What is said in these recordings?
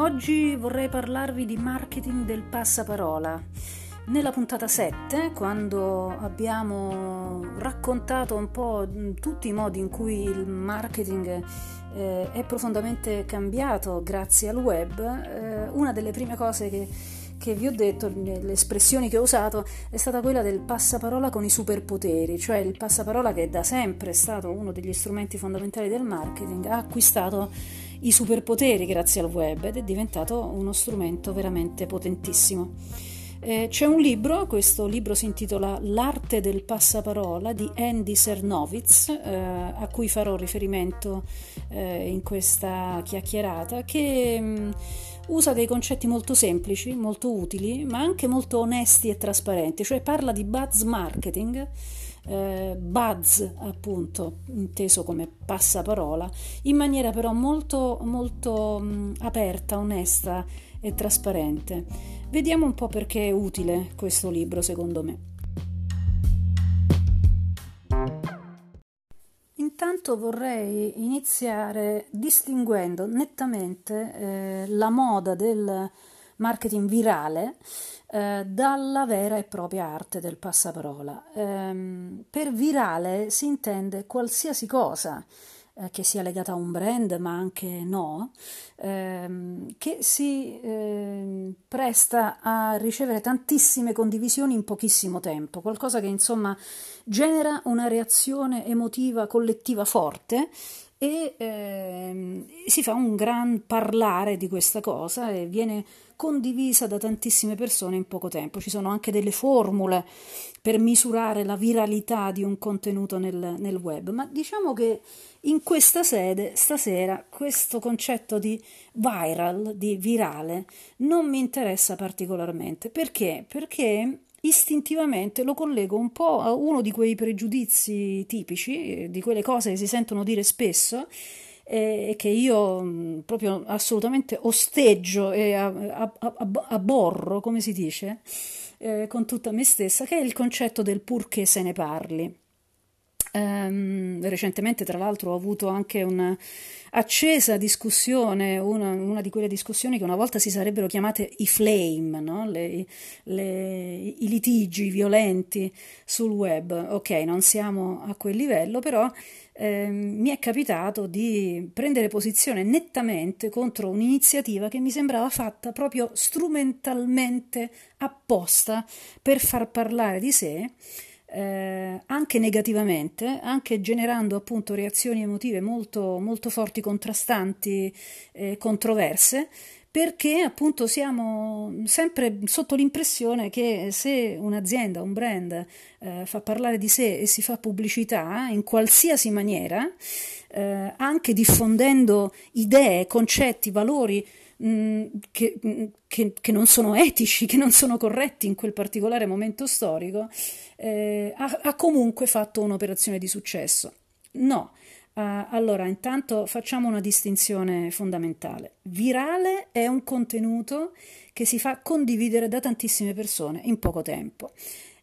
Oggi vorrei parlarvi di marketing del passaparola. Nella puntata 7, quando abbiamo raccontato un po' tutti i modi in cui il marketing è profondamente cambiato grazie al web, una delle prime cose che vi ho detto, le espressioni che ho usato, è stata quella del passaparola con i superpoteri, cioè il passaparola, che da sempre è stato uno degli strumenti fondamentali del marketing, ha acquistato i superpoteri grazie al web ed è diventato uno strumento veramente potentissimo. C'è un libro, questo libro si intitola L'arte del passaparola di Andy Sernovitz, a cui farò riferimento in questa chiacchierata, che usa dei concetti molto semplici, molto utili, ma anche molto onesti e trasparenti, cioè parla di buzz marketing, buzz appunto inteso come passaparola, in maniera però molto, molto aperta, onesta e trasparente. Vediamo un po' perché è utile questo libro, secondo me. Intanto vorrei iniziare distinguendo nettamente la moda del marketing virale dalla vera e propria arte del passaparola. Per virale si intende qualsiasi cosa che sia legata a un brand, ma anche no, che si presta a ricevere tantissime condivisioni in pochissimo tempo, qualcosa che insomma genera una reazione emotiva collettiva forte e si fa un gran parlare di questa cosa e viene condivisa da tantissime persone in poco tempo. Ci sono anche delle formule per misurare la viralità di un contenuto nel web, ma diciamo che in questa sede, stasera, questo concetto di viral, di virale, non mi interessa particolarmente. Perché? Perché istintivamente lo collego un po' a uno di quei pregiudizi tipici, di quelle cose che si sentono dire spesso, e che io proprio assolutamente osteggio e aborro, come si dice, con tutta me stessa, che è il concetto del purché se ne parli. Recentemente, tra l'altro, ho avuto anche un'accesa discussione, una di quelle discussioni che una volta si sarebbero chiamate i flame, no? I litigi violenti sul web. Ok, non siamo a quel livello, però mi è capitato di prendere posizione nettamente contro un'iniziativa che mi sembrava fatta proprio strumentalmente apposta per far parlare di sé, anche negativamente, anche generando appunto reazioni emotive molto, molto forti, contrastanti, controverse, perché appunto siamo sempre sotto l'impressione che se un'azienda, un brand fa parlare di sé e si fa pubblicità in qualsiasi maniera, anche diffondendo idee, concetti, valori che non sono etici, che non sono corretti in quel particolare momento storico, ha comunque fatto un'operazione di successo. No, allora intanto facciamo una distinzione fondamentale. Virale è un contenuto che si fa condividere da tantissime persone in poco tempo.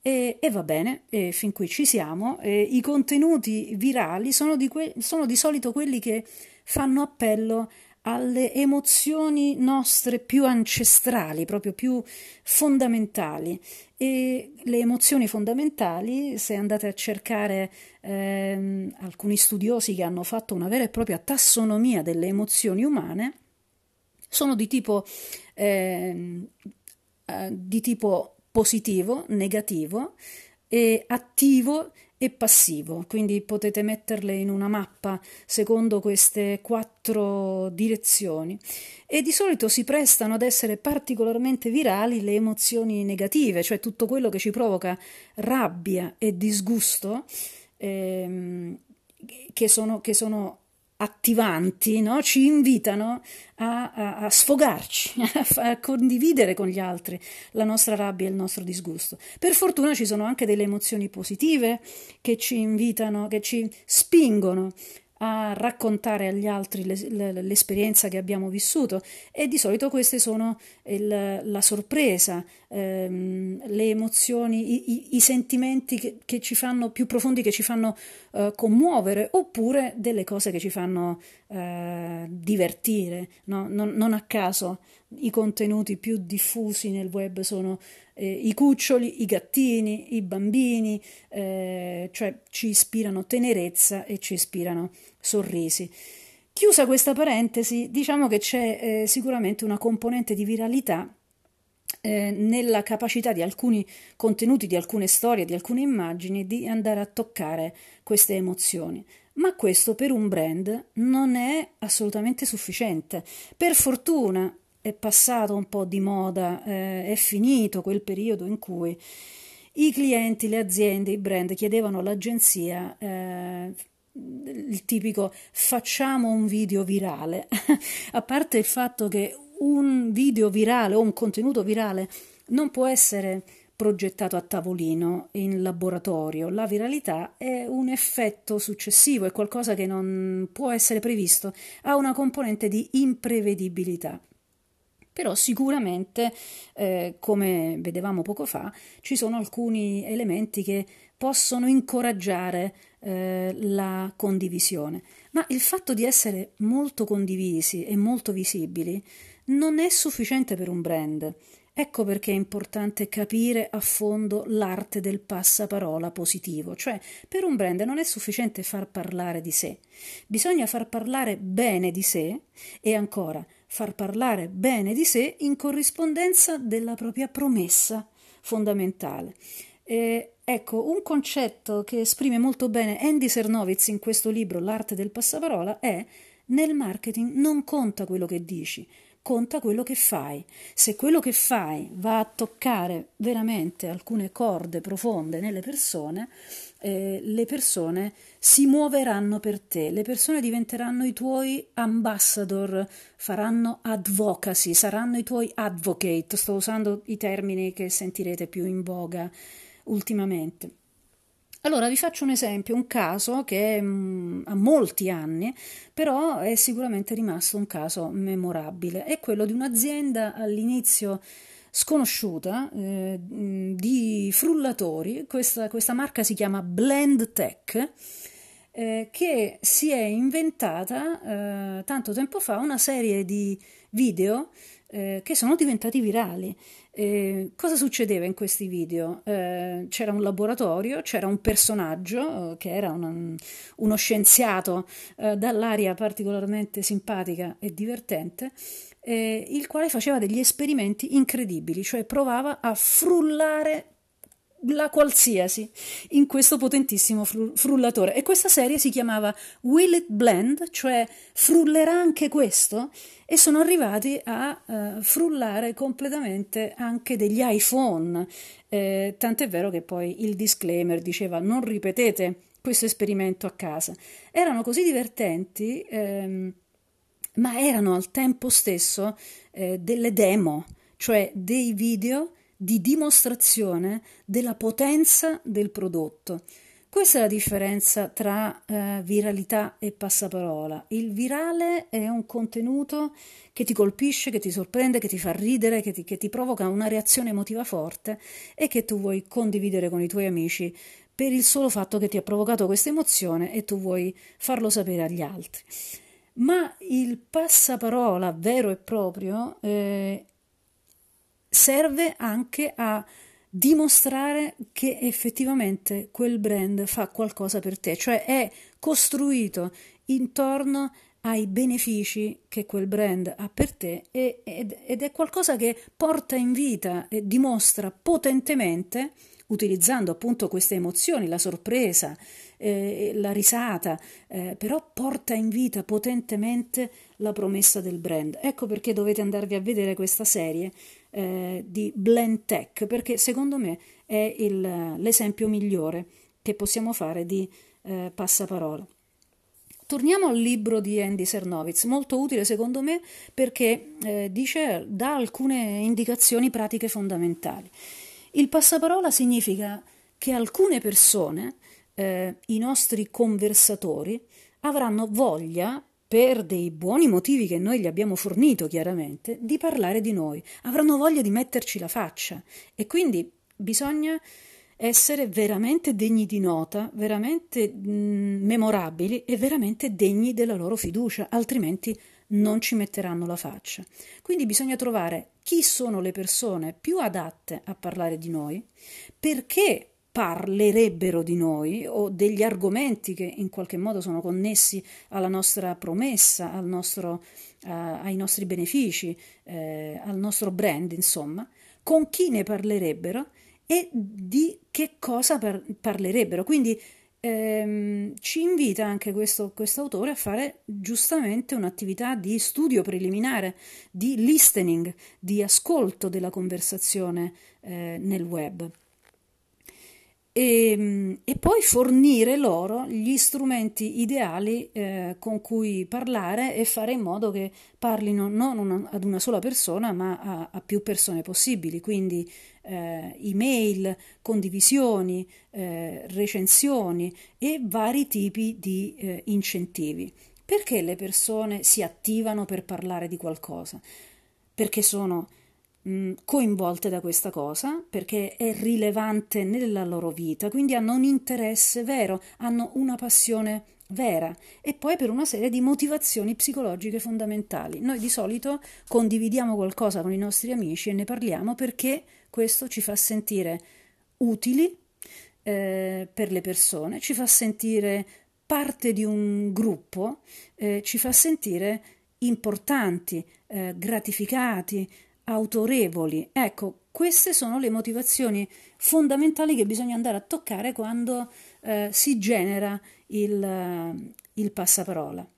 E va bene, e fin qui ci siamo. I contenuti virali sono di solito quelli che fanno appello alle emozioni nostre più ancestrali, proprio più fondamentali. E le emozioni fondamentali, se andate a cercare alcuni studiosi che hanno fatto una vera e propria tassonomia delle emozioni umane, sono di tipo positivo, negativo, e attivo e passivo, quindi potete metterle in una mappa secondo queste 4 direzioni, e di solito si prestano ad essere particolarmente virali le emozioni negative, cioè tutto quello che ci provoca rabbia e disgusto, che sono attivanti, no? Ci invitano a sfogarci, a condividere con gli altri la nostra rabbia e il nostro disgusto. Per fortuna ci sono anche delle emozioni positive che ci invitano, che ci spingono a raccontare agli altri l'esperienza che abbiamo vissuto, e di solito queste sono la sorpresa, le emozioni, i sentimenti che ci fanno più profondi, che ci fanno commuovere, oppure delle cose che ci fanno divertire, no? Non a caso i contenuti più diffusi nel web sono i cuccioli, i gattini, i bambini, cioè ci ispirano tenerezza e ci ispirano sorrisi. Chiusa questa parentesi, diciamo che c'è sicuramente una componente di viralità nella capacità di alcuni contenuti, di alcune storie, di alcune immagini di andare a toccare queste emozioni. Ma questo per un brand non è assolutamente sufficiente. Per fortuna è passato un po' di moda, è finito quel periodo in cui i clienti, le aziende, i brand chiedevano all'agenzia il tipico facciamo un video virale. A parte il fatto che un video virale o un contenuto virale non può essere progettato a tavolino in laboratorio, la viralità è un effetto successivo, è qualcosa che non può essere previsto, ha una componente di imprevedibilità. Però sicuramente, come vedevamo poco fa, ci sono alcuni elementi che possono incoraggiare la condivisione. Ma il fatto di essere molto condivisi e molto visibili non è sufficiente per un brand. Ecco perché è importante capire a fondo l'arte del passaparola positivo, cioè per un brand non è sufficiente far parlare di sé, bisogna far parlare bene di sé e ancora far parlare bene di sé in corrispondenza della propria promessa fondamentale. Ecco, un concetto che esprime molto bene Andy Sernovitz in questo libro L'arte del passaparola è: nel marketing non conta quello che dici, conta quello che fai. Se quello che fai va a toccare veramente alcune corde profonde nelle persone, le persone si muoveranno per te, le persone diventeranno i tuoi ambassador, faranno advocacy, saranno i tuoi advocate. Sto usando i termini che sentirete più in voga ultimamente. Allora vi faccio un esempio, un caso che ha molti anni, però è sicuramente rimasto un caso memorabile, è quello di un'azienda all'inizio sconosciuta di frullatori. Questa marca si chiama Blendtec, che si è inventata tanto tempo fa una serie di video che sono diventati virali. Cosa succedeva in questi video? C'era un laboratorio, c'era un personaggio che era uno scienziato dall'aria particolarmente simpatica e divertente, il quale faceva degli esperimenti incredibili, cioè provava a frullare la qualsiasi in questo potentissimo frullatore, e questa serie si chiamava Will It Blend, cioè frullerà anche questo, e sono arrivati a frullare completamente anche degli iPhone, tant'è vero che poi il disclaimer diceva non ripetete questo esperimento a casa. Erano così divertenti, ma erano al tempo stesso delle demo, cioè dei video di dimostrazione della potenza del prodotto. Questa è la differenza tra viralità e passaparola. Il virale è un contenuto che ti colpisce, che ti sorprende, che ti fa ridere, che ti provoca una reazione emotiva forte e che tu vuoi condividere con i tuoi amici per il solo fatto che ti ha provocato questa emozione e tu vuoi farlo sapere agli altri. Ma il passaparola vero e proprio serve anche a dimostrare che effettivamente quel brand fa qualcosa per te, cioè è costruito intorno ai benefici che quel brand ha per te ed è qualcosa che porta in vita e dimostra potentemente, utilizzando appunto queste emozioni, la sorpresa, la risata, però porta in vita potentemente la promessa del brand. Ecco perché dovete andarvi a vedere questa serie di Blendtec, perché secondo me è l'esempio migliore che possiamo fare di passaparola. Torniamo al libro di Andy Sernovitz, molto utile secondo me perché dà alcune indicazioni pratiche fondamentali. Il passaparola significa che alcune persone, i nostri conversatori, avranno voglia per dei buoni motivi che noi gli abbiamo fornito chiaramente, di parlare di noi. Avranno voglia di metterci la faccia e quindi bisogna essere veramente degni di nota, veramente memorabili e veramente degni della loro fiducia, altrimenti non ci metteranno la faccia. Quindi bisogna trovare chi sono le persone più adatte a parlare di noi, perché parlerebbero di noi o degli argomenti che in qualche modo sono connessi alla nostra promessa, ai nostri benefici, al nostro brand, insomma, con chi ne parlerebbero e di che cosa parlerebbero. Quindi ci invita anche quest'autore a fare giustamente un'attività di studio preliminare, di listening, di ascolto della conversazione nel web. E poi fornire loro gli strumenti ideali con cui parlare e fare in modo che parlino ad una sola persona ma a più persone possibili, quindi email, condivisioni, recensioni e vari tipi di incentivi. Perché le persone si attivano per parlare di qualcosa? Perché sono coinvolte da questa cosa, perché è rilevante nella loro vita, quindi hanno un interesse vero, hanno una passione vera e poi per una serie di motivazioni psicologiche fondamentali. Noi di solito condividiamo qualcosa con i nostri amici e ne parliamo perché questo ci fa sentire utili per le persone, ci fa sentire parte di un gruppo, ci fa sentire importanti, gratificati, autorevoli. Ecco, queste sono le motivazioni fondamentali che bisogna andare a toccare quando si genera il passaparola.